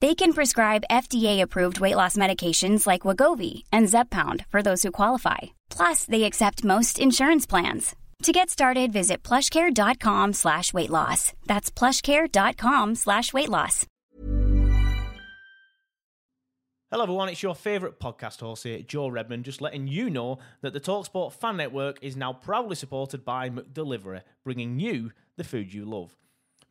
They can prescribe FDA-approved weight loss medications like Wegovy and Zepbound for those who qualify. Plus, they accept most insurance plans. To get started, visit plushcare.com/weightloss. That's plushcare.com/weightloss. Hello everyone, it's your favourite podcast host here, Joe Redmond, just letting you know that the TalkSport Fan Network is now proudly supported by McDelivery, bringing you the food you love.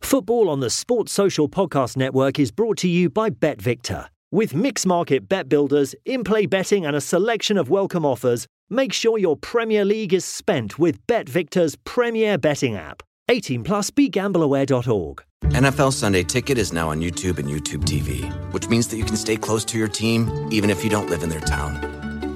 Football on the Sports Social Podcast Network is brought to you by BetVictor. With mixed market bet builders, in-play betting and a selection of welcome offers, make sure your Premier League is spent with BetVictor's premier betting app. 18+, begambleaware.org. NFL Sunday Ticket is now on YouTube and YouTube TV, which means that you can stay close to your team even if you don't live in their town.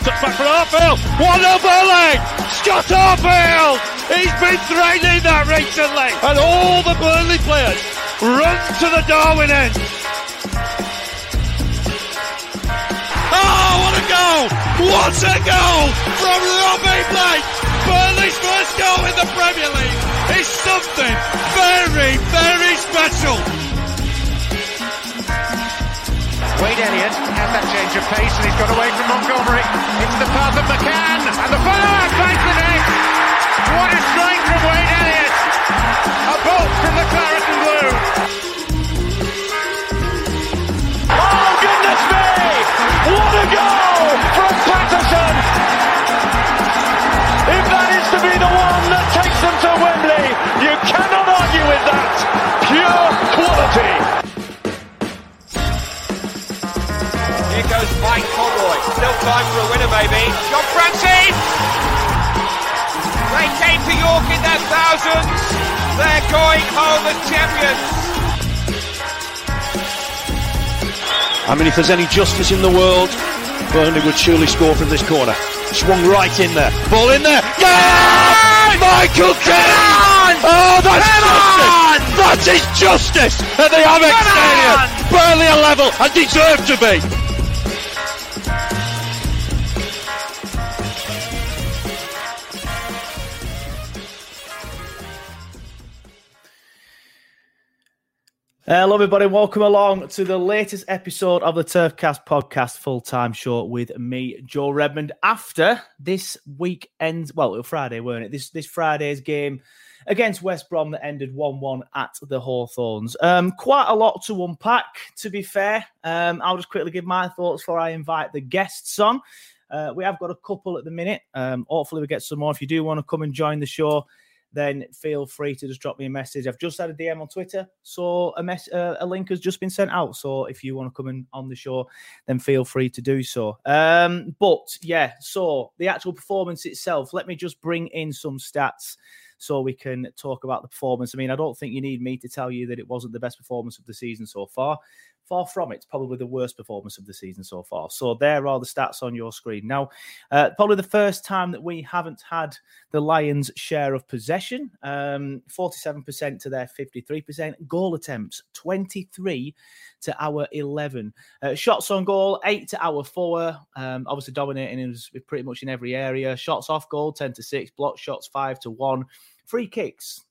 Back from Hartfield, one overleg! Scott Hartfield! He's been threatening that recently! And all the Burnley players run to the Darwin end! Oh, what a goal! What a goal from Robbie Blake! Burnley's first goal in the Premier League is something very, very special! Wade Elliott had that change of pace and he's got away from Montgomery into the path of McCann and the follow-up finds the net. What a strike from Wade Elliott! A bolt from the claret and blue. Oh goodness me! What a goal from Patterson! If that is to be the one that takes them to Wembley, you cannot argue with that. Pure quality. Here goes Mike Conroy, still time for a winner maybe, John Francis! They came to York in their thousands, they're going home as champions! I mean, if there's any justice in the world, Burnley would surely score from this corner. Swung right in there, ball in there, yeah! Michael Keane! Oh, that's justice! That is justice at the Amex Stadium! Burnley are level and deserve to be! Hello everybody, welcome along to the latest episode of the Turfcast podcast full-time show with me, Joe Redmond. After this weekend, well, Friday, weren't it? This Friday's game against West Brom that ended 1-1 at the Hawthorns. Quite a lot to unpack, to be fair. I'll just quickly give my thoughts before I invite the guests on. We have got a couple at the minute. Hopefully we get some more. If you do want to come and join the show, then feel free to just drop me a message. I've just had a DM on Twitter, so a link has just been sent out. So if you want to come in on the show, then feel free to do so. But yeah, so the actual performance itself, let me just bring in some stats. so we can talk about the performance. I mean, I don't think you need me to tell you that it wasn't the best performance of the season so far. Far from it, probably the worst performance of the season so far. So there are the stats on your screen. Now, probably the first time that we haven't had the Lions' share of possession, 47% to their 53%. Goal attempts, 23 to our 11. Shots on goal, 8 to our 4. Obviously dominating is pretty much in every area. Shots off goal, 10 to 6. Block shots, 5 to 1. Free kicks.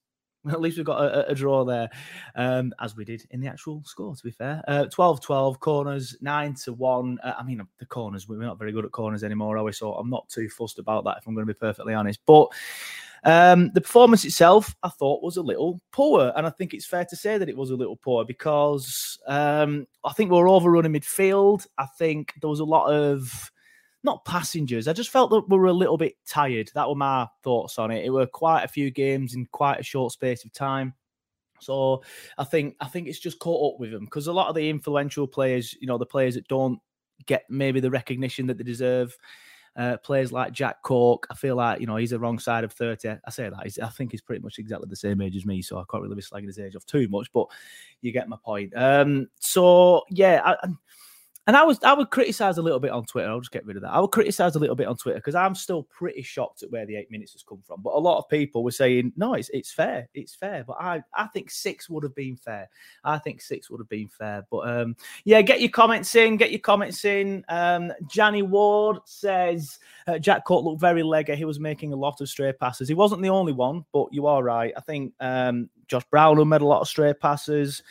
At least we've got a draw there, as we did in the actual score, to be fair. 12-12, corners, 9-1. I mean, the corners, we're not very good at corners anymore, are we? So I'm not too fussed about that, if I'm going to be perfectly honest. But the performance itself, I thought, was a little poor. And I think it's fair to say that it was a little poor because I think we were overrunning midfield. I think there was a lot of... not passengers. I just felt that we were a little bit tired. That were my thoughts on it. It were quite a few games in quite a short space of time. So I think it's just caught up with them because a lot of the influential players, you know, the players that don't get maybe the recognition that they deserve, players like Jack Cork, I feel like, you know, he's the wrong side of 30. I say that. I think he's pretty much exactly the same age as me, so I can't really be slagging his age off too much, but you get my point. So, yeah, I would criticise a little bit on Twitter. I'll just get rid of that. I would criticise a little bit on Twitter because I'm still pretty shocked at where the 8 minutes has come from. But a lot of people were saying, no, it's fair. But I think 6 would have been fair. But yeah, get your comments in. Janny Ward says, Jack Cork looked very leggy. He was making a lot of stray passes. He wasn't the only one, but you are right. I think Josh Brown made a lot of stray passes.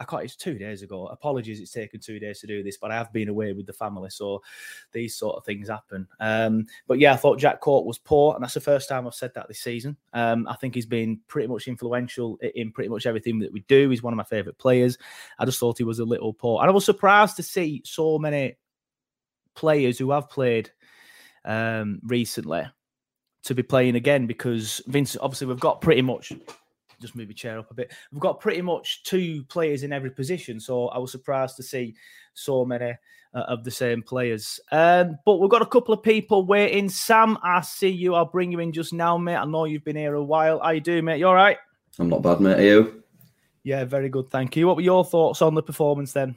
It's 2 days ago. Apologies, it's taken 2 days to do this, but I have been away with the family, so these sort of things happen. But yeah, I thought Jack Cork was poor, and that's the first time I've said that this season. I think he's been pretty much influential in pretty much everything that we do. He's one of my favourite players. I just thought he was a little poor. And I was surprised to see so many players who have played recently to be playing again because, Vince, obviously we've got pretty much... just move your chair up a bit. We've got pretty much two players in every position, so I was surprised to see so many of the same players. But we've got a couple of people waiting. Sam, I see you. I'll bring you in just now, mate. I know you've been here a while. How you doing, mate? You all right? I'm not bad, mate. Are you? Yeah, very good, thank you. What were your thoughts on the performance then?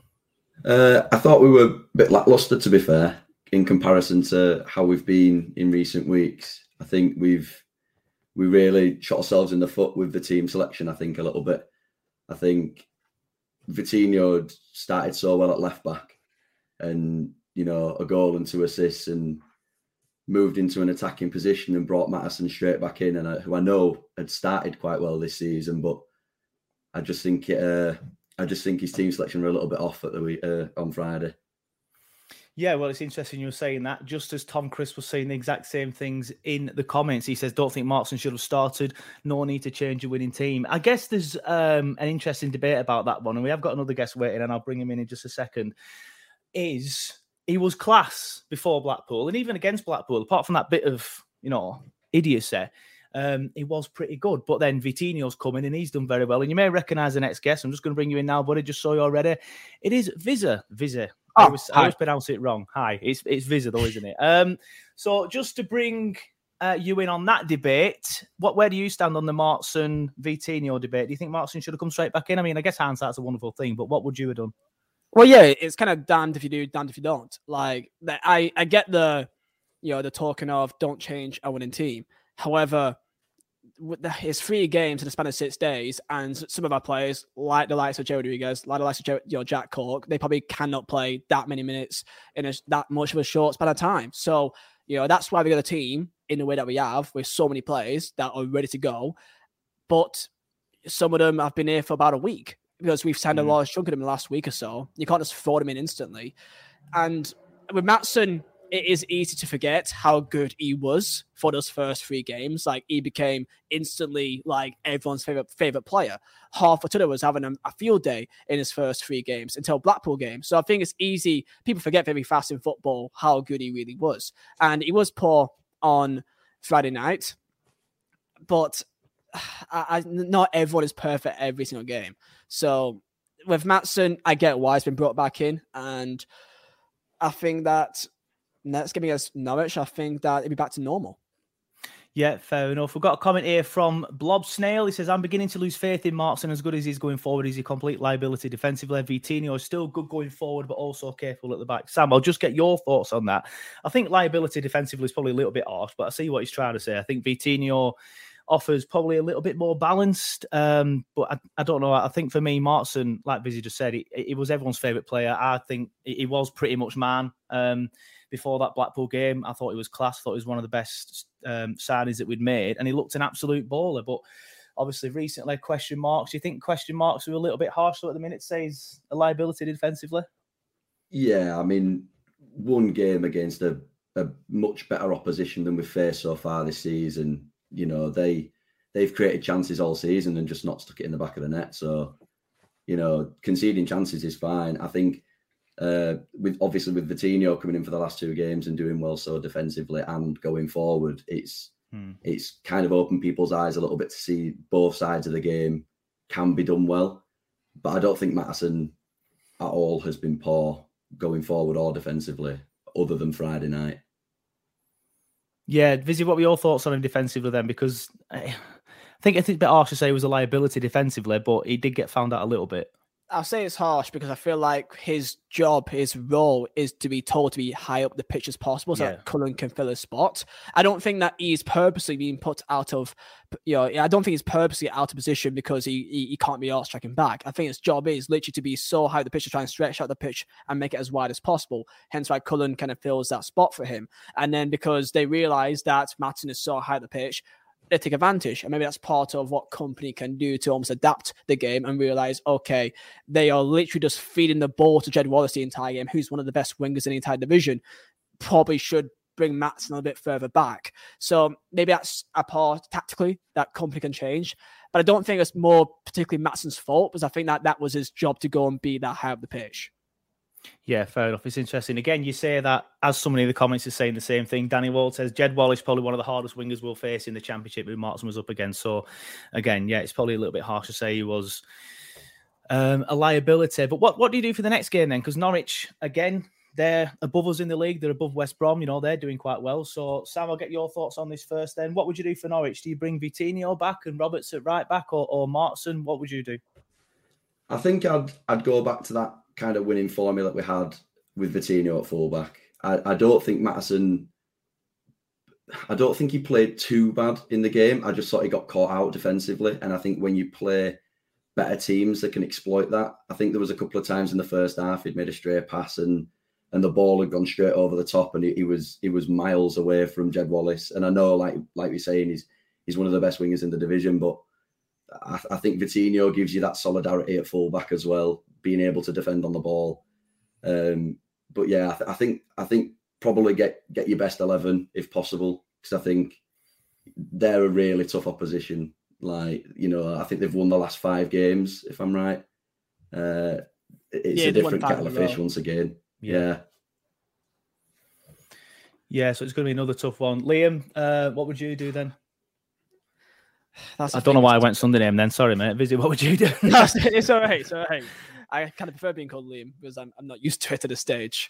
I thought we were a bit lacklustre, to be fair, in comparison to how we've been in recent weeks. I think we really shot ourselves in the foot with the team selection, I think, a little bit. I think Vitinho had started so well at left-back and, you know, a goal and 2 assists and moved into an attacking position and brought Matteson straight back in, and who I know had started quite well this season, but I just think his team selection were a little bit off at the week, on Friday. Yeah, well, it's interesting you're saying that. Just as Tom Chris was saying the exact same things in the comments, he says, don't think Markson should have started. No need to change a winning team. I guess there's an interesting debate about that one, and we have got another guest waiting, and I'll bring him in just a second, is he was class before Blackpool, and even against Blackpool, apart from that bit of, you know, idiocy, he was pretty good. But then Vitinho's coming and he's done very well. And you may recognise the next guest. I'm just going to bring you in now, buddy, just so you're ready. It is Vizza. Oh, I always pronounce it wrong. Hi. It's Vizza though, isn't it? So just to bring you in on that debate, where do you stand on the Markson-Vitinho debate? Do you think Markson should have come straight back in? I mean, I guess hindsight's a wonderful thing, but what would you have done? Well, yeah, it's kind of damned if you do, damned if you don't. Like, I get the, you know, the talking of don't change a winning team. However, it's 3 games in the span of 6 days, and some of our players, like the likes of Joe Rodriguez, like the likes of Jack Cork, they probably cannot play that many minutes in that much of a short span of time. So, you know, that's why we got a team in the way that we have, with so many players that are ready to go. But some of them have been here for about a week because we've signed a large chunk of them in the last week or so. You can't just throw them in instantly. And with Matson, it is easy to forget how good he was for those first 3 games. Like, he became instantly like everyone's favorite player. Half a Twitter was having a field day in his first 3 games until Blackpool game. So I think it's easy. People forget very fast in football how good he really was. And he was poor on Friday night, but not everyone is perfect every single game. So with Matson, I get why he's been brought back in. And I think that next game against Norwich, I think that it'd be back to normal. Yeah, fair enough. We've got a comment here from Blob Snail. He says, I'm beginning to lose faith in Markson. As good as he's going forward, he's a complete liability defensively. Vitinho is still good going forward, but also careful at the back. Sam, I'll just get your thoughts on that. I think liability defensively is probably a little bit harsh, but I see what he's trying to say. I think Vitinho offers probably a little bit more balanced, but I don't know. I think for me, Markson, like Vizzy just said, he was everyone's favourite player. I think he was pretty much man. Before that Blackpool game, I thought he was class. I thought he was one of the best signings that we'd made, and he looked an absolute baller. But obviously, recently, question marks. Do you think question marks were a little bit harsher at the minute? Say he's a liability defensively. Yeah, I mean, one game against a much better opposition than we've faced so far this season. You know, they've created chances all season and just not stuck it in the back of the net. So, you know, conceding chances is fine. I think. With Vitinho coming in for the last two games and doing well so defensively and going forward, it's kind of opened people's eyes a little bit to see both sides of the game can be done well. But I don't think Matteson at all has been poor going forward or defensively, other than Friday night. Yeah, Vizzy, what were your thoughts on him defensively then? Because I think it's a bit harsh to say he was a liability defensively, but he did get found out a little bit. I'll say it's harsh because I feel like his job, his role is to be told to be high up the pitch as possible so that Cullen can fill his spot. I don't think that he's purposely being put out of, you know, I don't think he's purposely out of position because he can't be arse tracking back. I think his job is literally to be so high up the pitch to try and stretch out the pitch and make it as wide as possible. Hence why Cullen kind of fills that spot for him. And then because they realize that Matteson is so high up the pitch, they take advantage, and maybe that's part of what Kompany can do to almost adapt the game and realize, okay, they are literally just feeding the ball to Jed Wallace the entire game, who's one of the best wingers in the entire division. Probably should bring Matteson a bit further back. So maybe that's a part tactically that Kompany can change, but I don't think it's more particularly Matteson's fault, because I think that was his job to go and be that high up the pitch. Yeah, fair enough. It's interesting. Again, you say that as somebody in the comments is saying the same thing. Danny Wald says, Jed Wallace, probably one of the hardest wingers we'll face in the championship who Markson was up against. So again, yeah, it's probably a little bit harsh to say he was a liability. But what do you do for the next game then? Because Norwich, again, they're above us in the league. They're above West Brom. You know, they're doing quite well. So Sam, I'll get your thoughts on this first then. What would you do for Norwich? Do you bring Vitinho back and Roberts at right back or Markson? What would you do? I think I'd go back to that kind of winning formula that we had with Vitinho at fullback. I don't think Matteson, I don't think he played too bad in the game. I just thought he got caught out defensively. And I think when you play better teams that can exploit that, I think there was a couple of times in the first half he'd made a stray pass and the ball had gone straight over the top and he was miles away from Jed Wallace. And I know, like we're saying, he's one of the best wingers in the division, but I think Vitinho gives you that solidarity at fullback as well, being able to defend on the ball. But yeah, I think probably get your best 11 if possible, because I think they're a really tough opposition. Like, you know, I think they've won the last 5 games, if I'm right. It's a different kettle of fish once again. Yeah. Yeah, so it's going to be another tough one. Liam, what would you do then? I don't know why I went Sunday name then. Sorry, mate. Vizzy, what would you do? It's all right. It's all right. I kind of prefer being called Liam because I'm not used to it at this stage.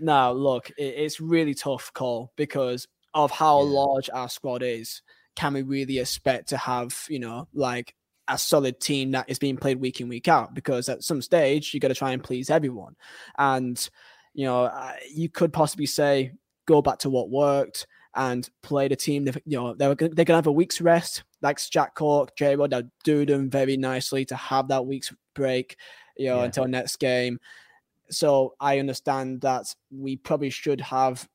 Now, look, it's really tough call because of how large our squad is. Can we really expect to have, you know, like a solid team that is being played week in, week out? Because at some stage, you got to try and please everyone. And, you know, you could possibly say, go back to what worked and play the team. You know, they're going to have a week's rest. Like Jack Cork, J-Rod, they'll do them very nicely to have that week's break, you know, until next game. So I understand that we probably should have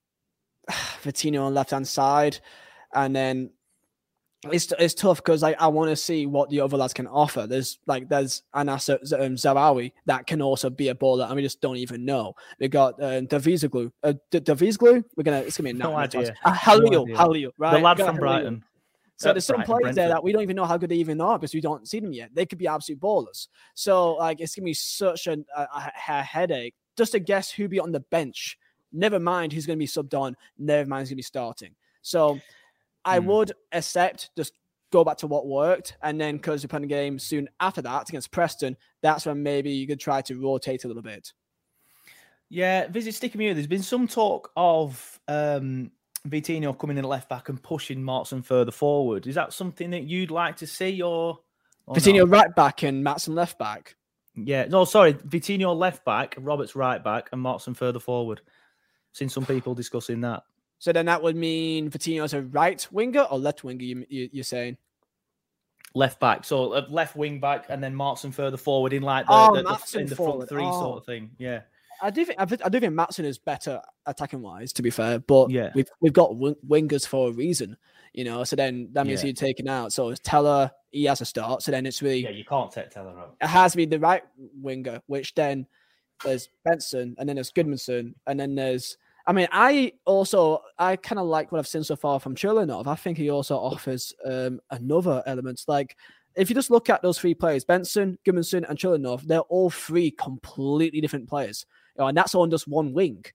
Vitinho on left-hand side. And then it's tough because I want to see what the other lads can offer. There's Anas Zarawi that can also be a baller, and we just don't even know. We got Davizoglu. It's gonna be no idea. Halil, right? The lad from Brighton. So there's some players there that we don't even know how good they even are because we don't see them yet. They could be absolute ballers. So like it's gonna be such a headache just to guess who'll be on the bench. Never mind who's gonna be subbed on. Never mind who's gonna be starting. So I would accept just go back to what worked, and then because we're playing a game soon after that against Preston, that's when maybe you could try to rotate a little bit. Yeah, Vizzy, sticking with you, there's been some talk of Vitinho coming in at left back and pushing Markson further forward. Is that something that you'd like to see, or Vitinho no? Right back and Markson left back? Yeah, no, sorry, Vitinho left back, Roberts right back, and Markson further forward. I've seen some people discussing that. So then that would mean Vitinho's a right winger or left winger? You're saying left back, so left wing back, and then Markson further forward in like the front three sort of thing. Yeah, I do think Markson is better attacking wise, to be fair. But yeah, we've got wingers for a reason, you know. So then that means you're taken out. So it's Tella, he has a start. So then it's really you can't take Tella out. It has to be the right winger, which then there's Benson, and then there's Gudmundsson, and then there's. I mean, I kind of like what I've seen so far from Chilinov. I think he also offers another element. Like, if you just look at those three players, Benson, Gudmundsson, and Chilinov, they're all three completely different players. You know, and that's on just one wing.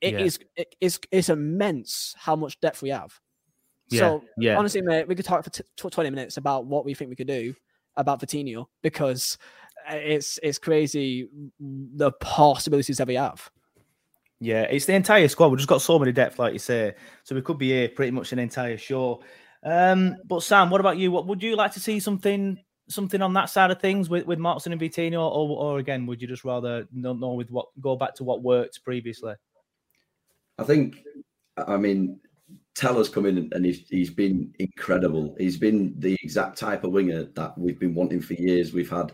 It's immense how much depth we have. Yeah. So, honestly, mate, we could talk for 20 minutes about what we think we could do about Vitinho, because it's crazy the possibilities that we have. Yeah, it's the entire squad. We've just got so many depth, like you say. So we could be here pretty much an entire show. But Sam, what about you? What would you like to see something on that side of things with Markson and Vitinho, or again, would you just rather not know with what go back to what worked previously? I think, I mean, Teller's come in and he's been incredible. He's been the exact type of winger that we've been wanting for years. We've had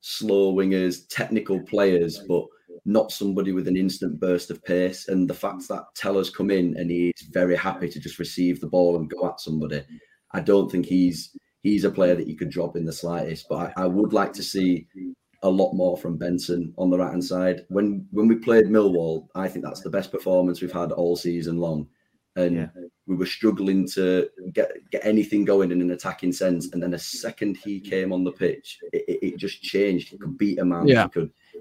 slow wingers, technical players, but not somebody with an instant burst of pace. And the fact that Teller's come in and he's very happy to just receive the ball and go at somebody, I don't think he's a player that you could drop in the slightest. But I would like to see a lot more from Benson on the right-hand side. When we played Millwall, I think that's the best performance we've had all season long. And we were struggling to get anything going in an attacking sense. And then the second he came on the pitch, it just changed. He could beat a man. Yeah.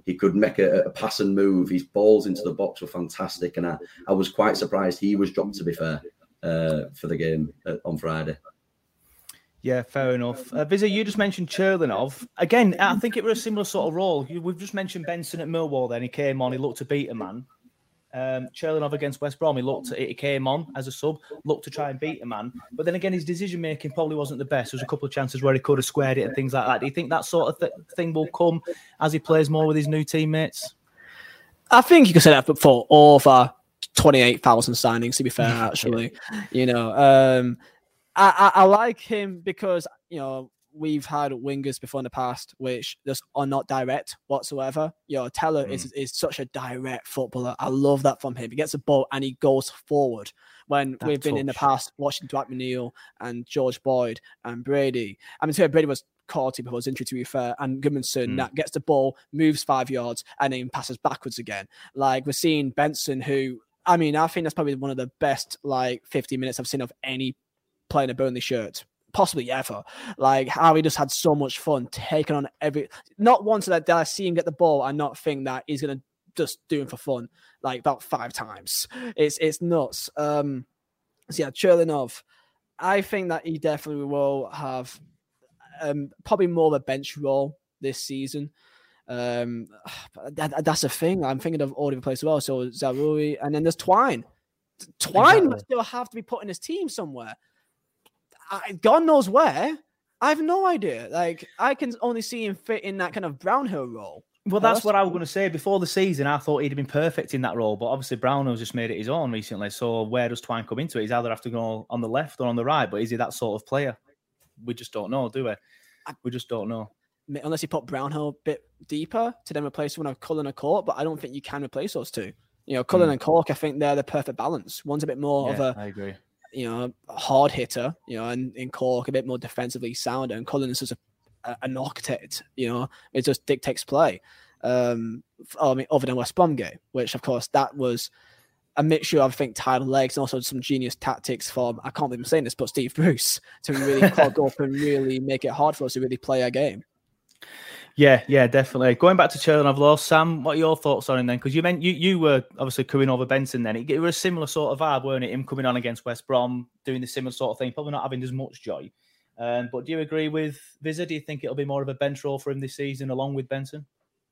He could make a pass and move. His balls into the box were fantastic. And I was quite surprised he was dropped, to be fair, for the game on Friday. Yeah, fair enough. Vizza, you just mentioned Chilinov. Again, I think it was a similar sort of role. We've just mentioned Benson at Millwall then. He came on, he looked to beat a man. Chilinov against West Brom, he came on as a sub, looked to try and beat a man, but then again his decision making probably wasn't the best. There's a couple of chances where he could have squared it and things like that. Do you think that sort of thing will come as he plays more with his new teammates? I think you could say that for over 28,000 signings, to be fair, actually. You know, I like him because, you know, we've had wingers before in the past which just are not direct whatsoever. You know, Teller is such a direct footballer. I love that from him. He gets a ball and he goes forward. When that we've touch. Been in the past watching Dwight McNeil and George Boyd and Brady. I mean, Brady was caught before his injury, to be fair, and Gudmundsson that gets the ball, moves 5 yards, and then passes backwards again. Like, we're seeing Benson, who, I mean, I think that's probably one of the best, like, 50 minutes I've seen of any player in a Burnley shirt. Possibly ever. Like, how he just had so much fun taking on every. Not once did I see him get the ball and not think that he's gonna just do him for fun. Like, about 5 times. It's nuts. So yeah, Chilinov. I think that he definitely will have probably more of a bench role this season. That's the thing. I'm thinking of all the players as well. So Zaruri, and then there's Twine. Twine would still have to be put in his team somewhere. God knows where. I have no idea. Like, I can only see him fit in that kind of Brownhill role. Well, that's what I was going to say. Before the season, I thought he'd have been perfect in that role, but obviously Brownhill's just made it his own recently. So where does Twine come into it? He's either have to go on the left or on the right, but is he that sort of player? We just don't know, do we? We just don't know. Unless you put Brownhill a bit deeper to then replace one of Cullen and Cork, but I don't think you can replace those two. You know, Cullen and Cork, I think they're the perfect balance. One's a bit more of a... I agree. You know, hard hitter, you know, and in Cork a bit more defensively sound, and Cullen is just an architect, you know, it just dictates play. I mean, other than West Brom game, which of course that was a mixture of, I think, tired legs and also some genius tactics from, I can't believe I'm saying this, but Steve Bruce, to really clog up and really make it hard for us to really play our game. Yeah, definitely. Going back to Chilinov, Sam, what are your thoughts on him then? Because you meant you were obviously cooing over Benson then. It was a similar sort of vibe, weren't it? Him coming on against West Brom, doing the similar sort of thing, probably not having as much joy. But do you agree with Vizza? Do you think it'll be more of a bench role for him this season along with Benson?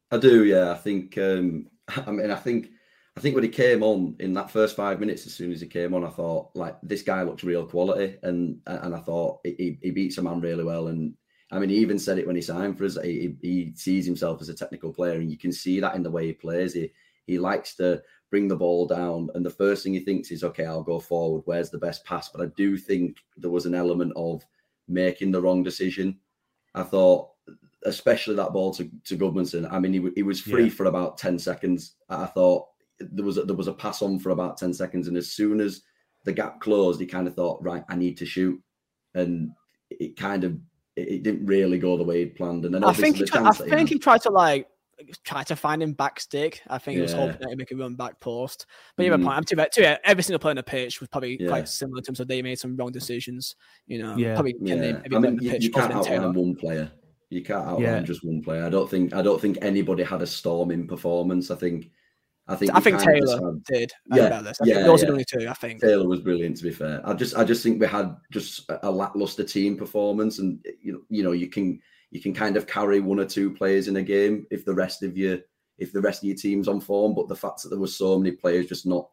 I do, yeah. I think, I mean, I think I think when he came on in that first 5 minutes, as soon as he came on, I thought, like, this guy looks real quality. And I thought he beats a man really well. And I mean, he even said it when he signed for us. He sees himself as a technical player, and you can see that in the way he plays. He likes to bring the ball down, and the first thing he thinks is, okay, I'll go forward. Where's the best pass? But I do think there was an element of making the wrong decision. I thought, especially that ball to Gudmundsson. I mean, he was free for about 10 seconds. I thought there was a pass on for about 10 seconds. And as soon as the gap closed, he kind of thought, right, I need to shoot. And it kind of, it didn't really go the way he'd planned. And then I think he tried to try to find him back stick. I think he was hoping that he'd make a run back post. But you have a point. Every single player on the pitch was probably quite similar in terms of they made some wrong decisions. You know, you can't outline one player. You can't outline just one player. I don't think anybody had a storming performance. I think Taylor did. Taylor was brilliant, to be fair. I just think we had just a lackluster team performance, and you know you can kind of carry one or two players in a game if the rest of your team's on form. But the fact that there were so many players just not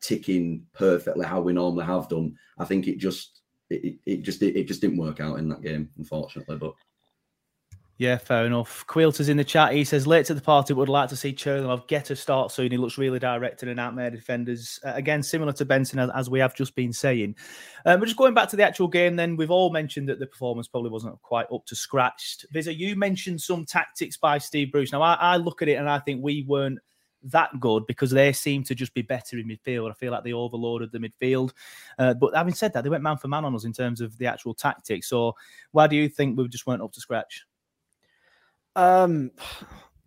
ticking perfectly how we normally have done, I think it just didn't work out in that game, unfortunately. But yeah, fair enough. Quilter's in the chat. He says, late to the party, would like to see Chilinov get a start soon. He looks really directed and out there defenders. Again, similar to Benson, as we have just been saying. But just going back to the actual game then, we've all mentioned that the performance probably wasn't quite up to scratch. Vizza, you mentioned some tactics by Steve Bruce. Now, I look at it and I think we weren't that good because they seem to just be better in midfield. I feel like they overloaded the midfield. But having said that, they went man for man on us in terms of the actual tactics. So why do you think we just weren't up to scratch? I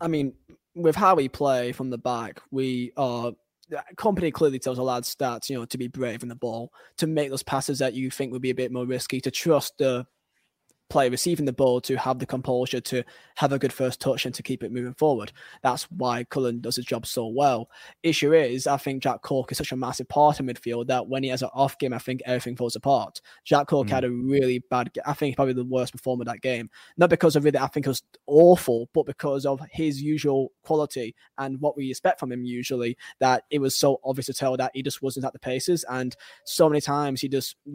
mean, with how we play from the back, we are. Kompany clearly tells the lads' stats, to be brave in the ball, to make those passes that you think would be a bit more risky, to trust the player receiving the ball, to have the composure, to have a good first touch, and to keep it moving forward. That's why Cullen does his job so well. Issue is, I think Jack Cork is such a massive part of midfield that when he has an off game, I think everything falls apart. Jack Cork had a really bad game. I think he's probably the worst performer that game. Not because of really, I think it was awful, but because of his usual quality and what we expect from him usually, that it was so obvious to tell that he just wasn't at the paces. And so many times he just he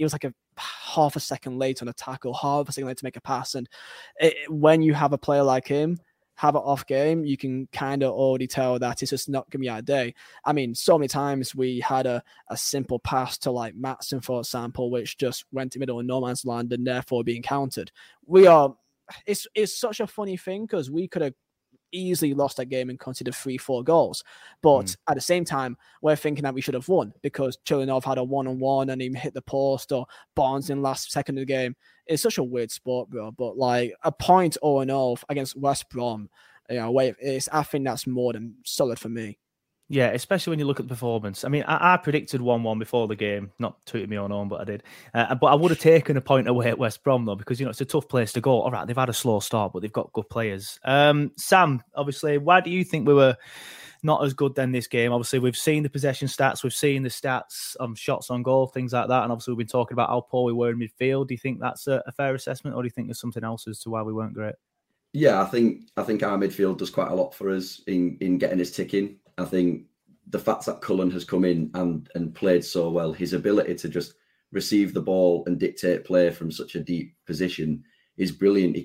was like a half a second late on a tackle, half a second late to make a pass. And when you have a player like him have an off game, you can kind of already tell that it's just not going to be our day. I mean, so many times we had a simple pass to Matson, for example, which just went to middle of no man's land and therefore being countered. It's such a funny thing because we could have easily lost that game and conceded 3-4 goals. But at the same time, we're thinking that we should have won because Chilinov had a one-on-one and he hit the post, or Barnes in last second of the game. It's such a weird sport, bro. But a point or an off against West Brom, I think that's more than solid for me. Yeah, especially when you look at the performance. I mean, I predicted 1-1 before the game. Not tooting me on home, but I did. But I would have taken a point away at West Brom, though, because, it's a tough place to go. All right, they've had a slow start, but they've got good players. Sam, obviously, why do you think we were not as good then this game? Obviously, we've seen the possession stats. We've seen the stats on shots on goal, things like that. And obviously, we've been talking about how poor we were in midfield. Do you think that's a fair assessment, or do you think there's something else as to why we weren't great? Yeah, I think our midfield does quite a lot for us in getting us ticking. I think the fact that Cullen has come in and played so well, his ability to just receive the ball and dictate play from such a deep position is brilliant. He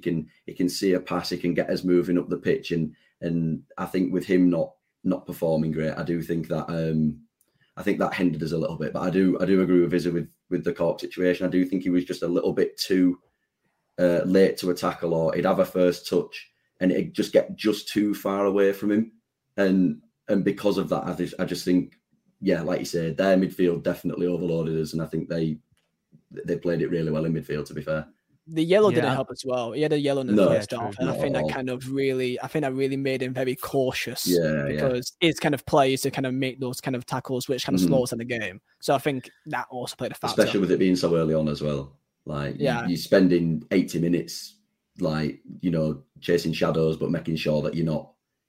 can see a pass, he can get us moving up the pitch, and I think with him not performing great, I do think that I think that hindered us a little bit. But I do agree with Vizza with the Cork situation. I do think he was just a little bit too late to a tackle, or he'd have a first touch and it'd just get just too far away from him. And because of that, I just think, like you said, their midfield definitely overloaded us, and I think they played it really well in midfield, to be fair. The yellow didn't help as well. He had a yellow in the first half, and I think that kind of really, made him very cautious. Yeah, because his kind of play is to kind of make those kind of tackles, which kind of slows down the game. So I think that also played a factor, especially with it being so early on as well. You're spending 80 minutes, chasing shadows, but making sure that you're not,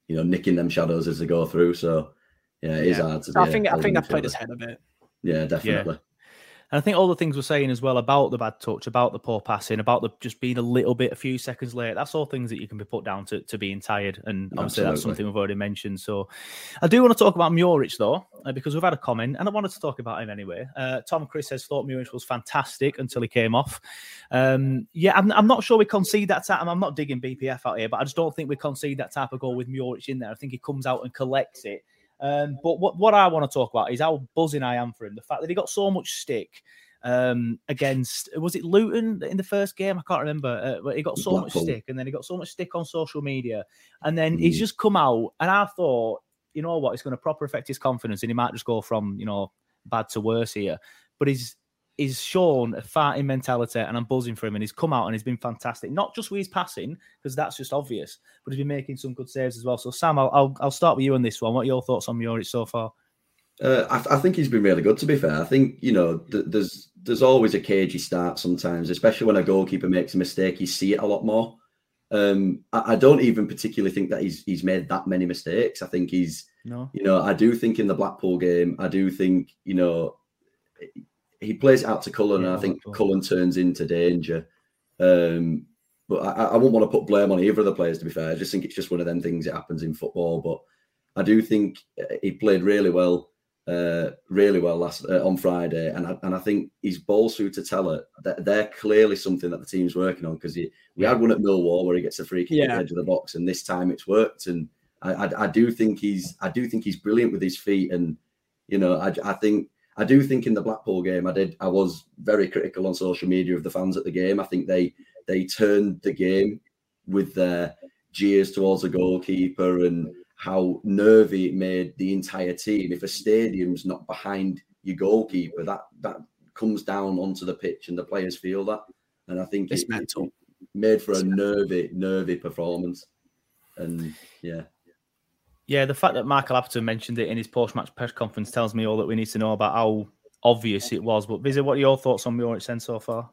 nicking them shadows as they go through. So, it is hard to do. I think that played his head a bit. Yeah, definitely. Yeah. And I think all the things we're saying as well about the bad touch, about the poor passing, about the just being a little bit, a few seconds late, that's all things that you can be put down to being tired. And obviously that's something we've already mentioned. So I do want to talk about Murich though, because we've had a comment and I wanted to talk about him anyway. Tom Chris says, thought Murich was fantastic until he came off. Yeah, I'm not sure we concede that time. I'm not digging BPF out here, but I just don't think we concede that type of goal with Murich in there. I think he comes out and collects it. But what I want to talk about is how buzzing I am for him. The fact that he got so much stick against, was it Luton in the first game? I can't remember. But he got so much stick, and then he got so much stick on social media. And then he's just come out, and I thought, you know what, it's going to proper affect his confidence, and he might just go from, you know, bad to worse here. But he's shown a fighting mentality, and I'm buzzing for him, and he's come out and he's been fantastic. Not just with his passing, because that's just obvious, but he's been making some good saves as well. So Sam, I'll start with you on this one. What are your thoughts on Muric so far? I think he's been really good, to be fair. I think, you know, there's always a cagey start sometimes, especially when a goalkeeper makes a mistake, you see it a lot more. I don't even particularly think that he's made that many mistakes. I think you know, I do think in the Blackpool game, I do think, you know, he plays out to Cullen, and I think Cullen turns into danger. But I wouldn't want to put blame on either of the players, to be fair. I just think it's just one of them things that happens in football. But I do think he played really well on Friday. And I think his ball through to Tella, they're clearly something that the team's working on, because we had one at Millwall where he gets a free kick at the edge of the box, and this time it's worked. And I do think he's brilliant with his feet. And, you know, I do think in the Blackpool game, I was very critical on social media of the fans at the game. I think they turned the game with their jeers towards the goalkeeper and how nervy it made the entire team. If a stadium's not behind your goalkeeper, that comes down onto the pitch and the players feel that. And I think it's mental. It made for a nervy performance. And yeah. Yeah, the fact that Michael Appleton mentioned it in his post-match press conference tells me all that we need to know about how obvious it was. But Vizza, what are your thoughts on Muric's end so far?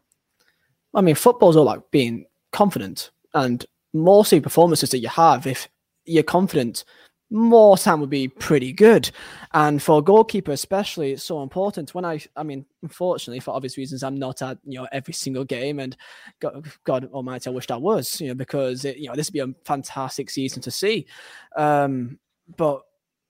I mean, football's all about being confident, and most of the performances that you have, if you're confident, more time would be pretty good. And for a goalkeeper especially, it's so important. When I mean, unfortunately, for obvious reasons, I'm not at, you know, every single game, and God almighty, I wish that was, you know, because it, you know, this would be a fantastic season to see. But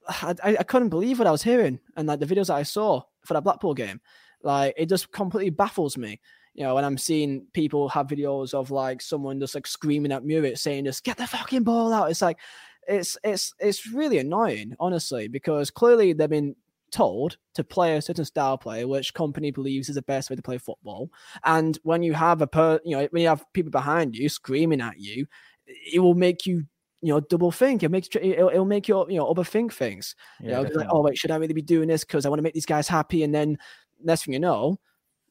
I couldn't believe what I was hearing, and like the videos that I saw for that Blackpool game, like it just completely baffles me. You know, and I'm seeing people have videos of like someone just like screaming at Muric saying, just get the fucking ball out. It's like, it's really annoying, honestly, because clearly they've been told to play a certain style play, which Kompany believes is the best way to play football. And when you have when you have people behind you screaming at you, it will make you, you know, double think. It'll make you, you know, overthink things. Yeah, you know, like, oh wait, should I really be doing this? Because I want to make these guys happy. And then next thing you know,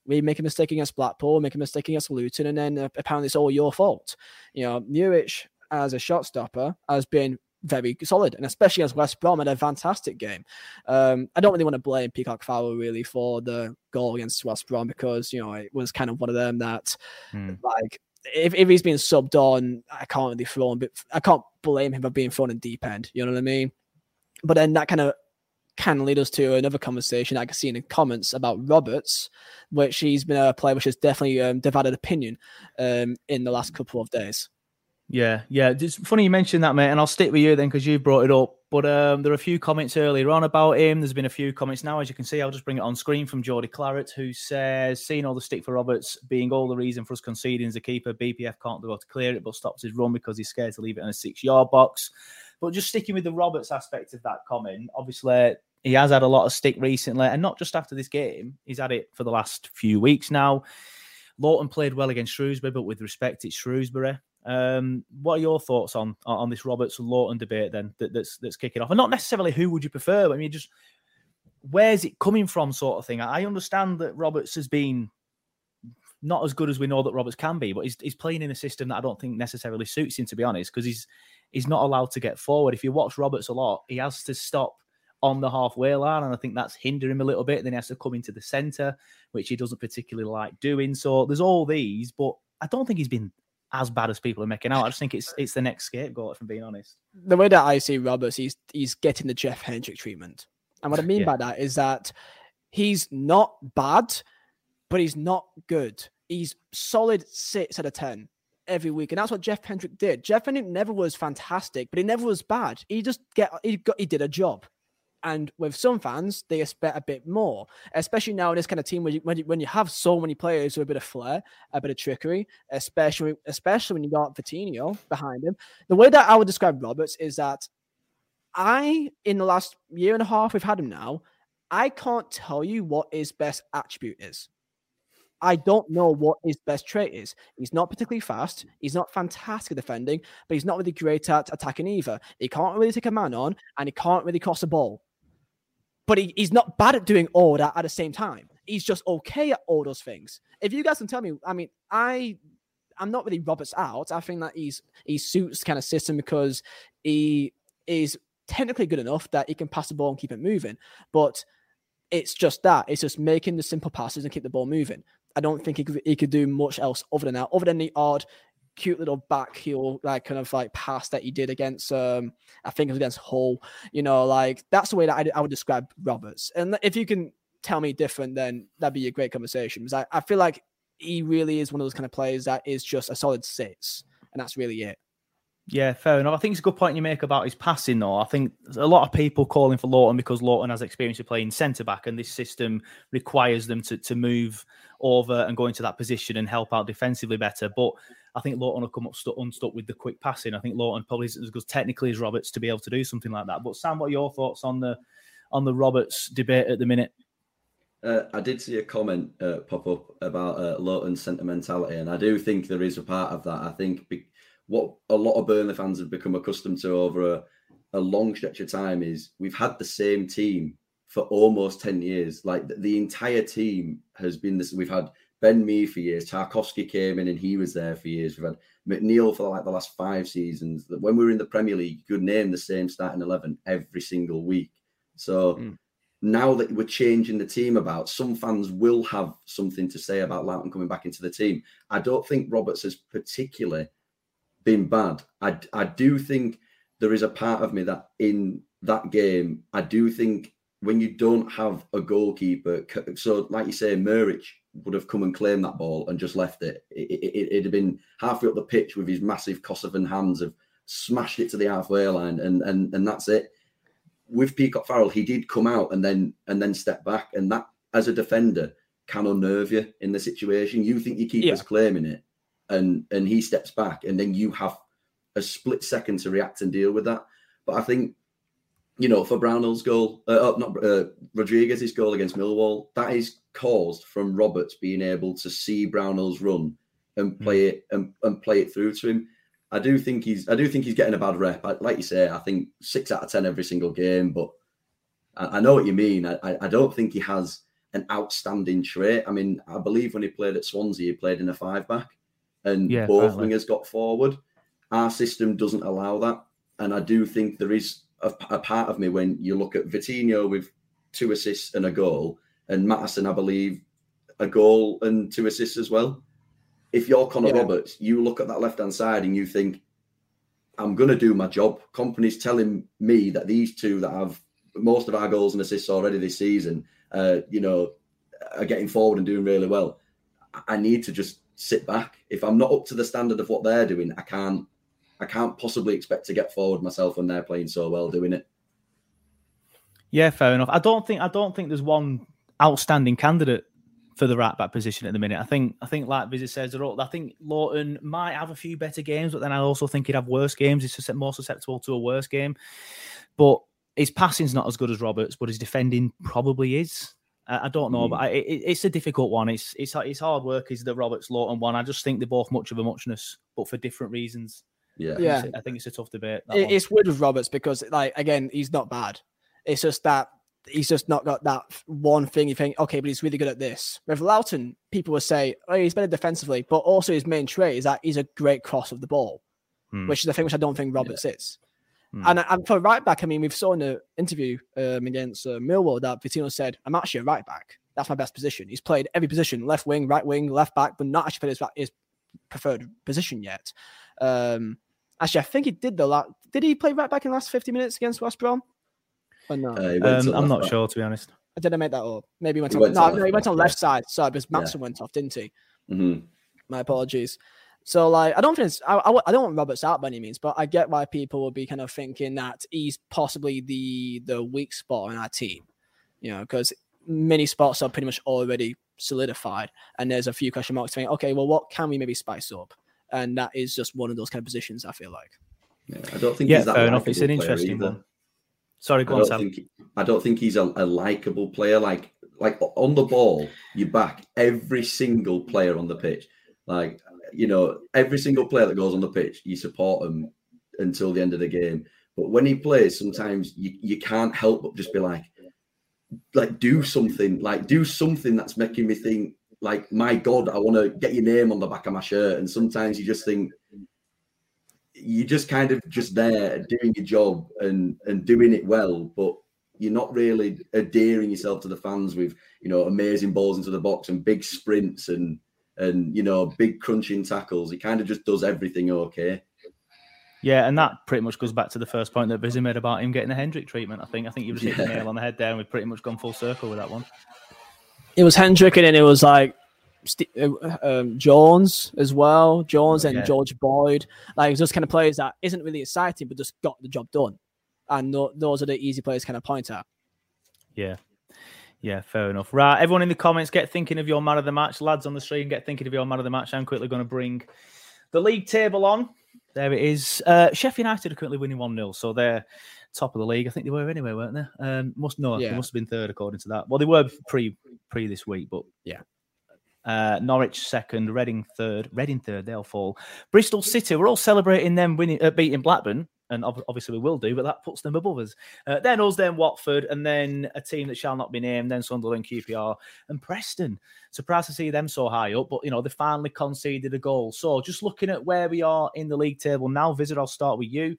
we make a mistake against Blackpool, make a mistake against Luton, and then apparently it's all your fault. You know, Muric as a shot stopper has been very solid, and especially as West Brom had a fantastic game. I don't really want to blame Peacock Fowler really for the goal against West Brom, because, you know, it was kind of one of them that like if he's being subbed on, I can't blame him for being thrown in deep end, you know what I mean? But then that kind of can lead us to another conversation I can see in the comments about Roberts, which he's been a player which has definitely divided opinion in the last couple of days. Yeah. It's funny you mentioned that, mate, and I'll stick with you then because you brought it up. But there are a few comments earlier on about him. There's been a few comments now, as you can see. I'll just bring it on screen from Jordy Claret, who says, seeing all the stick for Roberts being all the reason for us conceding as a keeper. BPF can't go to clear it, but stops his run because he's scared to leave it in a 6-yard box. But just sticking with the Roberts aspect of that comment, obviously he has had a lot of stick recently, and not just after this game. He's had it for the last few weeks now. Lawton played well against Shrewsbury, but with respect, it's Shrewsbury. What are your thoughts on this Roberts Lawton debate then that's kicking off? And not necessarily who would you prefer, I mean, just where's it coming from sort of thing. I understand that Roberts has been not as good as we know that Roberts can be, but he's playing in a system that I don't think necessarily suits him, to be honest, because he's not allowed to get forward. If you watch Roberts a lot, he has to stop on the halfway line, and I think that's hindering him a little bit. Then he has to come into the centre, which he doesn't particularly like doing. So there's all these, but I don't think he's been as bad as people are making out. I just think it's the next scapegoat, if I'm being honest. The way that I see Roberts, he's getting the Jeff Hendrick treatment. And what I mean by that is that he's not bad. but he's not good. He's solid 6 out of 10 every week, and that's what Jeff Pendrick did. Jeff Pendrick never was fantastic, but he never was bad. He just he did a job. And with some fans, they expect a bit more, especially now in this kind of team when you have so many players with a bit of flair, a bit of trickery, especially when you got Vitinho behind him. The way that I would describe Roberts is that in the last year and a half we've had him now, I can't tell you what his best attribute is. I don't know what his best trait is. He's not particularly fast. He's not fantastic at defending, but he's not really great at attacking either. He can't really take a man on, and he can't really cross a ball. But he's not bad at doing all that at the same time. He's just okay at all those things. If you guys can tell me, I mean, I'm not really Roberts out. I think that he suits kind of system because he is technically good enough that he can pass the ball and keep it moving. But it's just that. It's just making the simple passes and keep the ball moving. I don't think he could do much else other than that, other than the odd cute little backheel, like kind of like pass that he did against, I think it was against Hull, you know, like that's the way that I would describe Roberts. And if you can tell me different, then that'd be a great conversation. Because I feel like he really is one of those kind of players that is just a solid 6, and that's really it. Yeah, fair enough. I think it's a good point you make about his passing, though. I think a lot of people calling for Lawton because Lawton has experience of playing centre-back and this system requires them to move over and go into that position and help out defensively better. But I think Lawton will come up unstuck with the quick passing. I think Lawton probably isn't as good technically as Roberts to be able to do something like that. But Sam, what are your thoughts on the Roberts debate at the minute? I did see a comment pop up about Lawton's sentimentality, and I do think there is a part of that. I think... what a lot of Burnley fans have become accustomed to over a long stretch of time is we've had the same team for almost 10 years. Like the entire team has been this. We've had Ben Mee for years. Tarkowski came in and he was there for years. We've had McNeil for like the last 5 seasons. When we were in the Premier League, you could name the same starting 11 every single week. So now that we're changing the team about, some fans will have something to say about Lawton coming back into the team. I don't think Roberts has particularly been bad. I do think there is a part of me that in that game, I do think when you don't have a goalkeeper, so like you say, Muric would have come and claimed that ball and just left it. It'd have been halfway up the pitch with his massive Kosovan hands, have smashed it to the halfway line, and that's it. With Peacock Farrell, he did come out and then step back, and that as a defender can unnerve you in the situation. You think your keeper's claiming it, and he steps back, and then you have a split second to react and deal with that. But I think, you know, for Brownell's goal, Rodriguez's goal against Millwall, that is caused from Roberts being able to see Brownell's run and play it and play it through to him. I do think he's getting a bad rep. Like you say, I think 6 out of 10 every single game, but I know what you mean. I don't think he has an outstanding trait. I mean, I believe when he played at Swansea, he played in a 5-back. And both wingers got forward. Our system doesn't allow that. And I do think there is a part of me when you look at Vitinho with 2 assists and a goal, and Matteson, I believe, a goal and 2 assists as well. If you're Conor Roberts, you look at that left-hand side and you think, I'm going to do my job. Kompany's telling me that these two that have most of our goals and assists already this season, you know, are getting forward and doing really well. I need to just sit back. If I'm not up to the standard of what they're doing, I can't possibly expect to get forward myself when they're playing so well doing it. Yeah, fair enough. I don't think there's one outstanding candidate for the right back position at the minute. I think like Vizza says, I think Lawton might have a few better games, but then I also think he'd have worse games. He's more susceptible to a worse game. But his passing's not as good as Roberts, but his defending probably is. I don't know, but it's a difficult one. It's hard work is the Roberts-Lawton one. I just think they're both much of a muchness, but for different reasons. Yeah. I think it's a tough debate. It's weird with Roberts because, like, again, he's not bad. It's just that he's just not got that one thing you think, okay, but he's really good at this. With Lawton, people will say, oh, he's better defensively, but also his main trait is that he's a great cross of the ball, which is the thing which I don't think Roberts is. And for right back, I mean, we've saw in the interview against Millwall that Vitinho said, I'm actually a right back. That's my best position. He's played every position, left wing, right wing, left back, but not actually played his preferred position yet. Actually, I think he did did he play right back in the last 50 minutes against West Brom? Or no? I'm not sure, to be honest. Or did I make that up? Maybe he went on. No, he went on left side. Sorry, because Manson went off, didn't he? Mm-hmm. My apologies. So, like, I don't think it's, I don't want Roberts out by any means, but I get why people would be kind of thinking that he's possibly the weak spot on our team, you know, because many spots are pretty much already solidified, and there's a few question marks saying, okay, well, what can we maybe spice up? And that is just one of those kind of positions, I feel like. Yeah, I don't think he's that. Fair enough. It's an interesting one. Sorry, go on, Sam. I don't think he's a likable player. Like on the ball, you back every single player on the pitch. Like, you know, every single player that goes on the pitch, you support them until the end of the game. But when he plays, sometimes you can't help but just be like, do something that's making me think, like, my God, I want to get your name on the back of my shirt. And sometimes you just think, you're just kind of just there doing your job and doing it well, but you're not really adhering yourself to the fans with, you know, amazing balls into the box and big sprints and you know, big crunching tackles. He kind of just does everything okay. Yeah, and that pretty much goes back to the first point that Vizza made about him getting the Hendrick treatment, I think. I think you just hit the nail on the head there, and we've pretty much gone full circle with that one. It was Hendrick, and then it was like Jones as well. And George Boyd. Like, those kind of players that isn't really exciting, but just got the job done. And those are the easy players to kind of point at. Yeah. Yeah, fair enough. Right, everyone in the comments, get thinking of your man of the match. Lads on the stream, get thinking of your man of the match. I'm quickly going to bring the league table on. There it is. Sheffield United are currently winning 1-0, so they're top of the league. I think they were anyway, weren't they? They must have been third according to that. Well, they were pre this week, but yeah. Norwich second, Reading third, they'll fall. Bristol City, we're all celebrating them winning, beating Blackburn. And obviously we will do, but that puts them above us. Then us, then Watford, and then a team that shall not be named, then Sunderland, QPR, and Preston. Surprised to see them so high up, but, you know, they finally conceded a goal. So just looking at where we are in the league table now, Vizard, I'll start with you.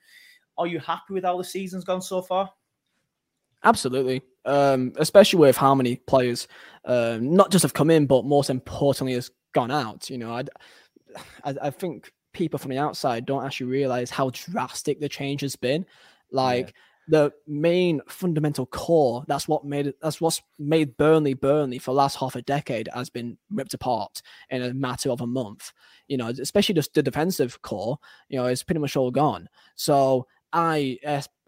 Are you happy with how the season's gone so far? Absolutely. Especially with how many players, not just have come in, but most importantly has gone out. You know, I think people from the outside don't actually realize how drastic the change has been. The main fundamental core, that's what's made Burnley for the last half a decade, has been ripped apart in a matter of a month. You know, especially just the defensive core, you know, it's pretty much all gone. So I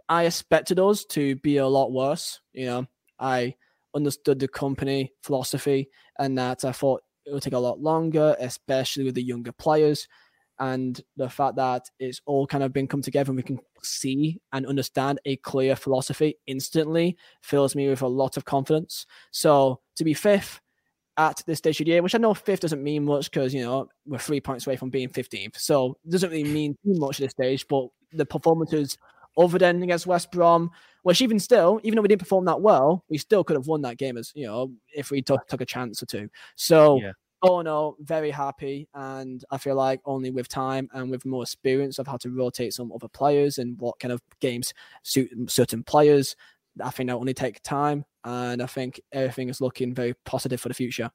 expected us to be a lot worse. You know, I understood the company philosophy and that I thought it would take a lot longer, especially with the younger players. And the fact that it's all kind of been come together and we can see and understand a clear philosophy instantly fills me with a lot of confidence. So to be fifth at this stage of the year, which I know fifth doesn't mean much because, you know, we're 3 points away from being 15th. So it doesn't really mean too much at this stage, but the performances other than against West Brom, which even though we didn't perform that well, we still could have won that game, as, you know, if we took a chance or two. So... yeah. Oh no, very happy, and I feel like only with time and with more experience of how to rotate some other players and what kind of games suit certain players, I think that only take time, and I think everything is looking very positive for the future.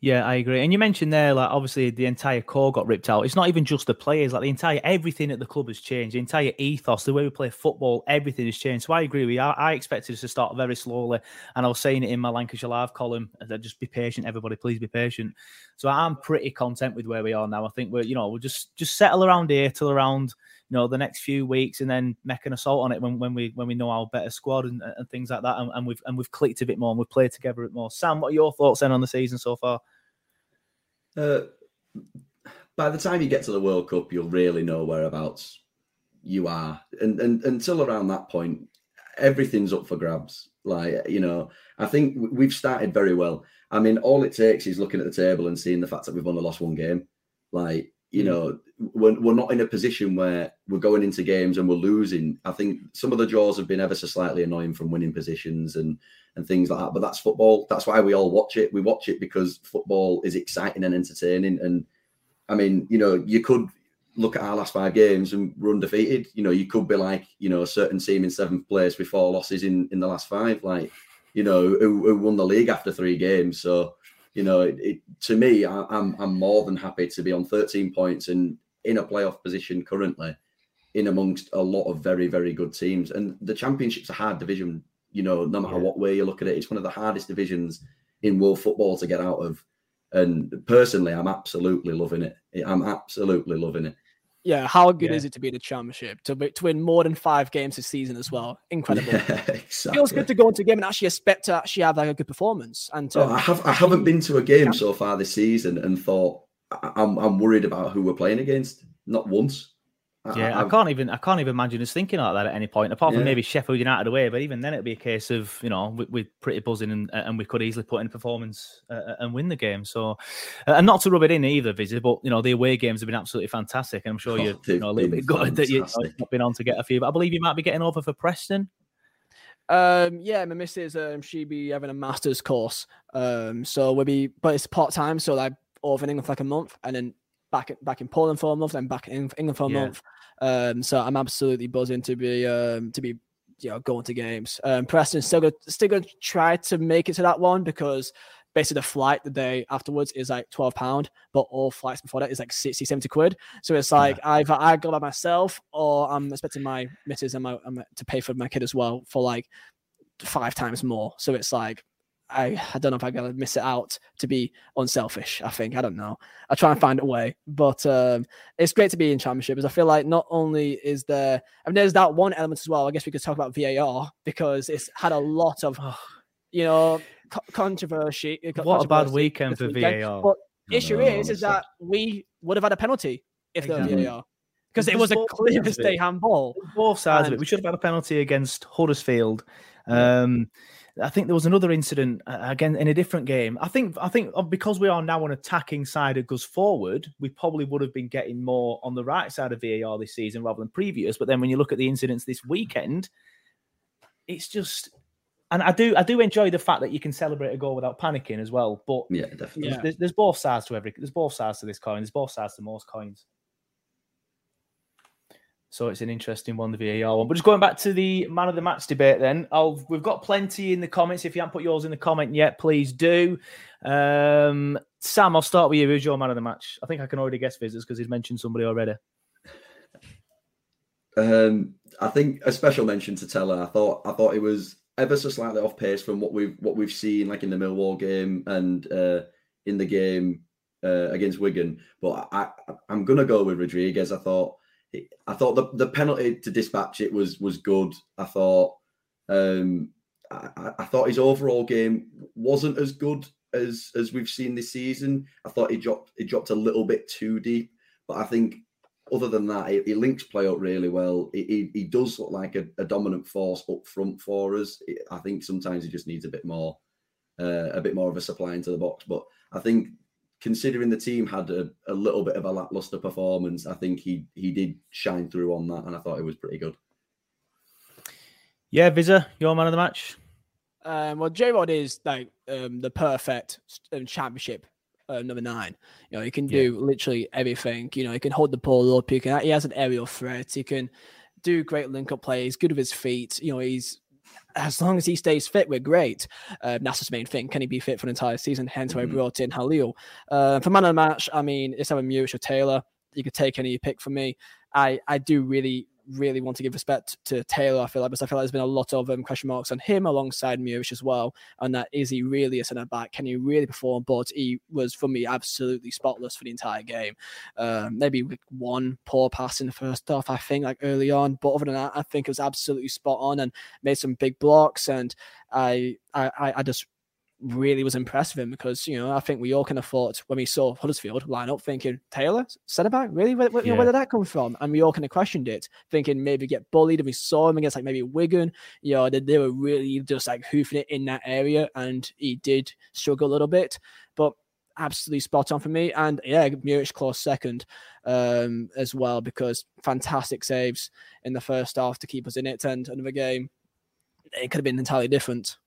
Yeah, I agree. And you mentioned there, like, obviously the entire core got ripped out. It's not even just the players, like everything at the club has changed. The entire ethos, the way we play football, everything has changed. So I agree with you. I expected us to start very slowly. And I was saying it in my Lancashire Live column, that just be patient, everybody, please be patient. So I'm pretty content with where we are now. I think we'll just settle around here till around, you know, the next few weeks, and then make an assault on it when we know our better squad and things like that, and we've clicked a bit more and we've played together a bit more. Sam, what are your thoughts then on the season so far? By the time you get to the World Cup, you'll really know whereabouts you are, and until around that point, everything's up for grabs. Like, you know, I think we've started very well. I mean, all it takes is looking at the table and seeing the fact that we've only lost one game. Like, you know, we're not in a position where we're going into games and we're losing. I think some of the draws have been ever so slightly annoying from winning positions and things like that. But that's football. That's why we all watch it. We watch it because football is exciting and entertaining. And, I mean, you know, you could look at our last 5 games and we're undefeated. You know, you could be like, you know, a certain team in 7th place with 4 losses in the last 5. Like, you know, who won the league after 3 games. So... you know, to me, I'm more than happy to be on 13 points and in a playoff position currently, in amongst a lot of very, very good teams. And the Championship's a hard division, you know, no matter what way you look at it. It's one of the hardest divisions in world football to get out of. And personally, I'm absolutely loving it. I'm absolutely loving it. Yeah, how good is it to be in the championship, to win more than 5 games this season as well? Incredible. Yeah, exactly. Feels good to go into a game and actually expect to actually have like a good performance. And I haven't been to a game so far this season and thought I'm worried about who we're playing against. Not once. I can't even imagine us thinking like that at any point, apart from maybe Sheffield United away. But even then, it'd be a case of, you know, we're pretty buzzing and we could easily put in a performance and win the game. So, and not to rub it in either, Vizzy, but, you know, the away games have been absolutely fantastic. And I'm sure you're a little bit gutted that you've not been on to get a few. But I believe you might be getting over for Preston. My missus, she be having a master's course. So we'll be, but it's part time. So like over in England for like a month, and then back in Poland for a month, then back in England for a month. So I'm absolutely buzzing to be going to games. Preston's still going to try to make it to that one, because basically the flight the day afterwards is like £12, but all flights before that is like 60, 70 quid. So it's like either I go by myself, or I'm expecting my missus and my to pay for my kid as well for like 5 times more. So it's like, I don't know if I'm going to miss it out to be unselfish, I think. I don't know. I try and find a way. But it's great to be in championship, because I feel like not only is there... I mean, there's that one element as well. I guess we could talk about VAR, because it's had a lot of, controversy. What a bad weekend for VAR. But the issue is that we would have had a penalty if there was VAR. Because it was a clear mistake handball. Both sides of it. We should have had a penalty against Huddersfield. I think there was another incident again in a different game. I think because we are now an attacking side that goes forward, we probably would have been getting more on the right side of VAR this season rather than previous. But then when you look at the incidents this weekend, it's just, and I do enjoy the fact that you can celebrate a goal without panicking as well. But definitely, there's both sides to there's both sides to this coin. There's both sides to most coins. So it's an interesting one, the VAR one. But just going back to the man of the match debate then, we've got plenty in the comments. If you haven't put yours in the comment yet, please do. Sam, I'll start with you. Who's your man of the match? I think I can already guess Vizza's, because he's mentioned somebody already. I think a special mention to Tella. I thought it was ever so slightly off pace from what we've seen, like in the Millwall game and in the game against Wigan. But I'm going to go with Rodriguez. I thought the penalty to dispatch it was good. I thought I thought his overall game wasn't as good as we've seen this season. I thought he dropped a little bit too deep, but I think other than that, he links play up really well. He does look like a dominant force up front for us. I think sometimes he just needs a bit more of a supply into the box. But I think, considering the team had a little bit of a lackluster performance, I think he did shine through on that, and I thought it was pretty good. Yeah, Vizza, your man of the match? Well, J-Rod is like the perfect championship number 9. You know, he can do literally everything. You know, he can hold the ball up. He has an aerial threat. He can do great link-up plays. Good with his feet. You know, as long as he stays fit, we're great. That's his main thing. Can he be fit for an entire season? Hence why I brought in Halil. For man of the match, I mean, it's either Murish or Taylor. You could take any you pick for me. I do really, really want to give respect to Taylor, I feel like, because I feel like there's been a lot of question marks on him alongside Murish as well. And that, is he really a centre-back? Can he really perform? But he was, for me, absolutely spotless for the entire game. Maybe with one poor pass in the first half, I think, like early on. But other than that, I think it was absolutely spot on and made some big blocks. And I just really was impressed with him, because, you know, I think we all kind of thought when we saw Huddersfield line up thinking, Taylor, centre-back? Really? Where did that come from? And we all kind of questioned it, thinking maybe get bullied. And we saw him against like maybe Wigan. You know, they were really just like hoofing it in that area, and he did struggle a little bit. But absolutely spot on for me. And yeah, Muric close second as well, because fantastic saves in the first half to keep us in it. And another game, it could have been entirely different.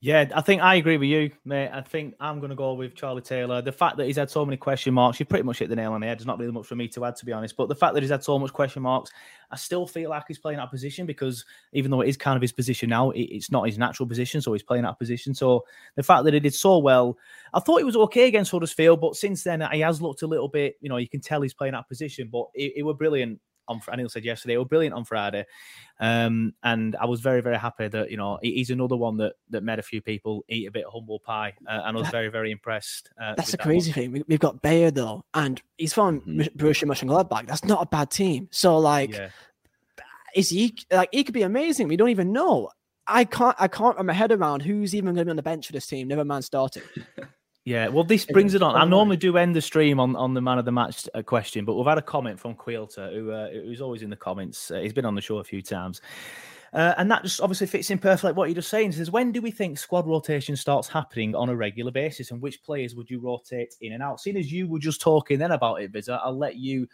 Yeah, I think I agree with you, mate. I think I'm going to go with Charlie Taylor. The fact that he's had so many question marks, you pretty much hit the nail on the head. There's not really much for me to add, to be honest. But the fact that he's had so much question marks, I still feel like he's playing out of position, because even though it is kind of his position now, it's not his natural position, so he's playing out of position. So the fact that he did so well, I thought he was okay against Huddersfield, but since then he has looked a little bit, you know, you can tell he's playing out of position, but he were brilliant on, and Neil said yesterday, were brilliant on Friday. And I was very, very happy that, you know, he's another one that made a few people eat a bit of humble pie. And I was very, very impressed. That's the crazy thing. We've got Bayer, though, and he's from Borussia Mönchengladbach. That's not a bad team. So, like, is he, like, he could be amazing. We don't even know. I can't wrap my head around who's even going to be on the bench for this team. Never mind starting. Yeah, well, this brings it on. I normally do end the stream on the man of the match question, but we've had a comment from Quilter, who's always in the comments. He's been on the show a few times. And that just obviously fits in perfectly what you're just saying. He says, when do we think squad rotation starts happening on a regular basis, and which players would you rotate in and out? Seeing as you were just talking then about it, Vizza, I'll let you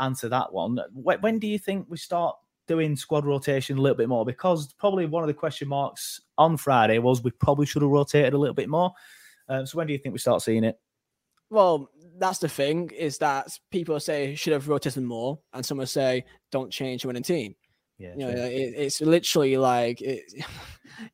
answer that one. When do you think we start doing squad rotation a little bit more? Because probably one of the question marks on Friday was we probably should have rotated a little bit more. So when do you think we start seeing it? Well, that's the thing, is that people say should have rotated more, and some will say don't change the winning team. Yeah, you know, it's literally like it's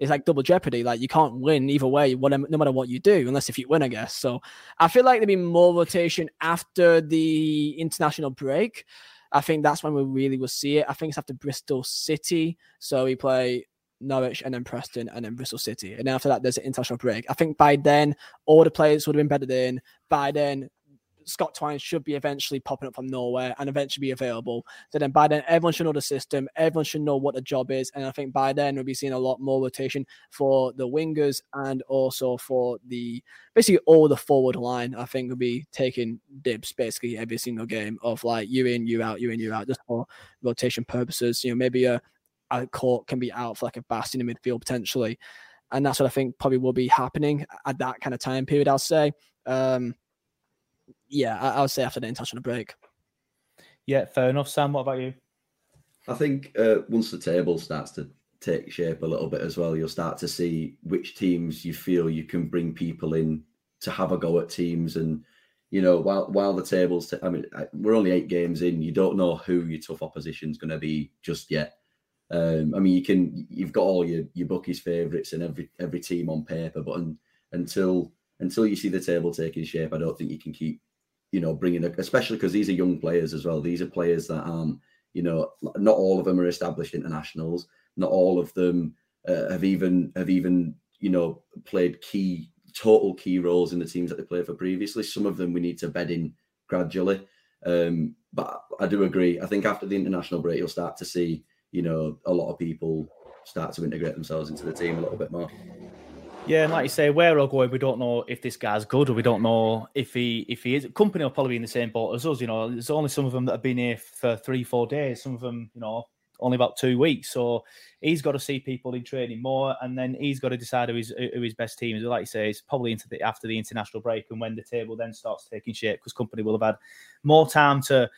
like double jeopardy. Like, you can't win either way, no matter what you do, unless if you win, I guess. So I feel like there'll be more rotation after the international break. I think that's when we really will see it. I think it's after Bristol City. So we play Norwich and then Preston and then Bristol City, and then after that there's an international break. I think by then all the players would have been bedded in. By then Scott Twine should be eventually popping up from nowhere and eventually be available. So then by then everyone should know the system, everyone should know what the job is, and I think by then we'll be seeing a lot more rotation for the wingers and also for the basically all the forward line. I think we'll be taking dips basically every single game of like you in, you out, you in, you out, just for rotation purposes. You know, maybe Cork can be out for like a Basti in the midfield potentially, and that's what I think probably will be happening at that kind of time period. I'll say, I'll say after the international break. Yeah, fair enough. Sam, what about you? I think once the table starts to take shape a little bit as well, you'll start to see which teams you feel you can bring people in to have a go at teams. And you know, while the tables, we're only 8 games in. You don't know who your tough opposition's going to be just yet. You've got all your bookies' favourites and every team on paper, but until you see the table taking shape, I don't think you can keep, you know, bringing, especially because these are young players as well. These are players that aren't, you know, not all of them are established internationals. Not all of them have even you know, played key roles in the teams that they played for previously. Some of them we need to bed in gradually, but I do agree. I think after the international break, you'll start to see, you know, a lot of people start to integrate themselves into the team a little bit more. Yeah, and like you say, where we're going, we don't know if this guy's good, or we don't know if he is. Company will probably be in the same boat as us, you know. There's only some of them that have been here for 3-4 days. Some of them, you know, only about 2 weeks. So he's got to see people in training more, and then he's got to decide who his best team is. Like you say, it's probably after the international break and when the table then starts taking shape, because Company will have had more time to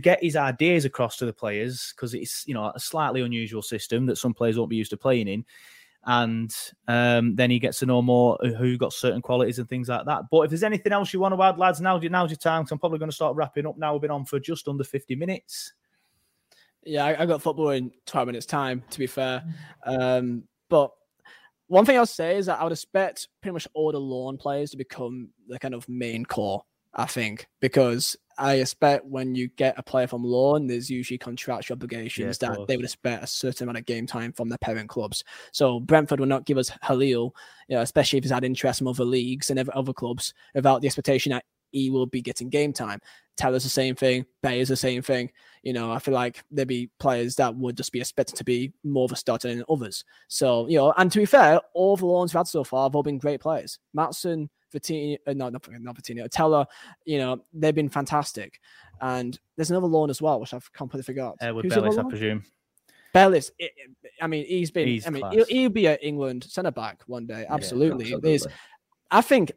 get his ideas across to the players, because it's, you know, a slightly unusual system that some players won't be used to playing in. And then he gets to know more who got certain qualities and things like that. But if there's anything else you want to add, lads, now's your time, because I'm probably going to start wrapping up now. We've been on for just under 50 minutes. Yeah, I've got football in 12 minutes' time, to be fair. But one thing I'll say is that I would expect pretty much all the loan players to become the kind of main core, I think, because I expect when you get a player from loan, there's usually contractual obligations that they would expect a certain amount of game time from their parent clubs. So Brentford will not give us Halil, you know, especially if he's had interest from other leagues and other clubs, without the expectation that he will be getting game time. Tella's the same thing. Bayer's the same thing. You know, I feel like there'd be players that would just be expected to be more of a starter than others. So, you know, and to be fair, all the loans we've had so far have all been great players. Markson, Vitinho, not Vitinho, Tella, you know, they've been fantastic. And there's another loan as well, which I've completely forgot. With Bellis, I presume. Bellis, he'll be an England centre-back one day. Absolutely. Yeah, absolutely.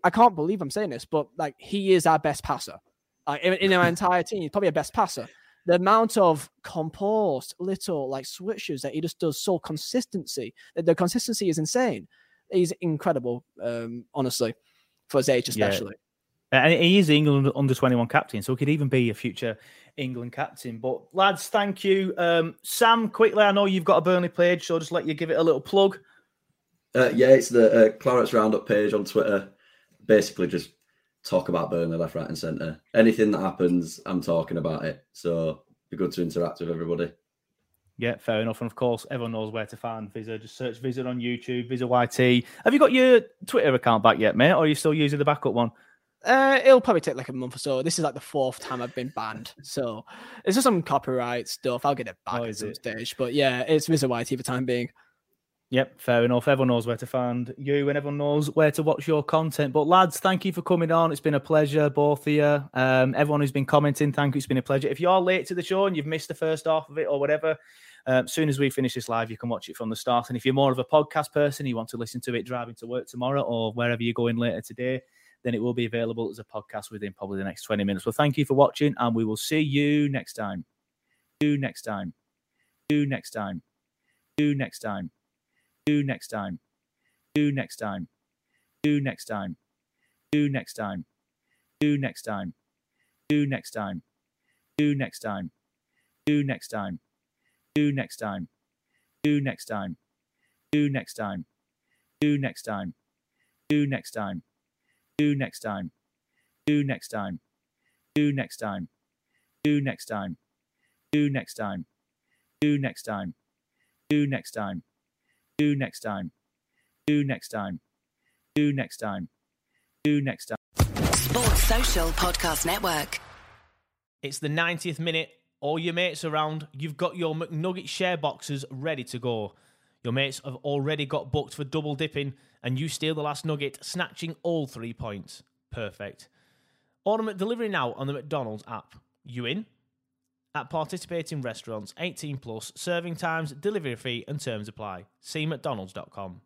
I can't believe I'm saying this, but like, he is our best passer. Like, in our entire team, he's probably our best passer. The amount of composed little like switches that he just does, so consistency. The consistency is insane. He's incredible, honestly, for his age especially. Yeah. And he is the England under-21 captain, so he could even be a future England captain. But lads, thank you. Sam, quickly, I know you've got a Burnley page, so I'll just let you give it a little plug. It's the Clarets Roundup page on Twitter. Basically just talk about Burnley left, right and centre. Anything that happens, I'm talking about it. So be good to interact with everybody. Yeah, fair enough. And of course, everyone knows where to find Vizza. Just search Vizza on YouTube, Vizza YT. Have you got your Twitter account back yet, mate? Or are you still using the backup one? It'll probably take like a month or so. This is like the fourth time I've been banned. So it's just some copyright stuff. I'll get it back at some stage. But yeah, it's Vizza YT for the time being. Yep, fair enough. Everyone knows where to find you and everyone knows where to watch your content. But lads, thank you for coming on. It's been a pleasure, both of you. Everyone who's been commenting, thank you. It's been a pleasure. If you're late to the show and you've missed the first half of it or whatever, as soon as we finish this live, you can watch it from the start. And if you're more of a podcast person, you want to listen to it driving to work tomorrow or wherever you're going later today, then it will be available as a podcast within probably the next 20 minutes. Well, thank you for watching and we will see you next time. You next time. You next time. You next time. Do next time. Do next time. Do next time. Do next time. Do next time. Do next time. Do next time. Do next time. Do next time. Do next time. Do next time. Do next time. Do next time. Do next time. Do next time. Do next time. Do next time. Do next time. Do next time. Do next time. Do next time. Do next time. Do next time. Do next time. Sports Social Podcast Network. It's the 90th minute. All your mates around. You've got your McNugget share boxes ready to go. Your mates have already got booked for double dipping and you steal the last nugget, snatching all 3 points. Perfect. Order McDelivery now on the McDonald's app. You in? At participating restaurants, 18 plus, serving times, delivery fee and terms apply. See mcdonalds.com.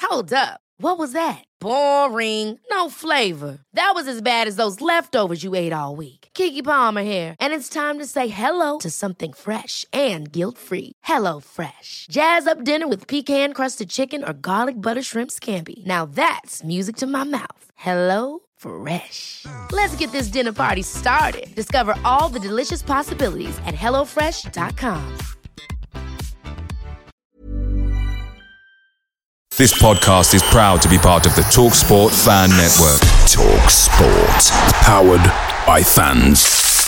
Hold up. What was that? Boring. No flavor. That was as bad as those leftovers you ate all week. Keke Palmer here. And it's time to say hello to something fresh and guilt-free. HelloFresh. Jazz up dinner with pecan-crusted chicken or garlic butter shrimp scampi. Now that's music to my mouth. HelloFresh. Let's get this dinner party started. Discover all the delicious possibilities at HelloFresh.com. This podcast is proud to be part of the TalkSport Fan Network. TalkSport. Powered by fans.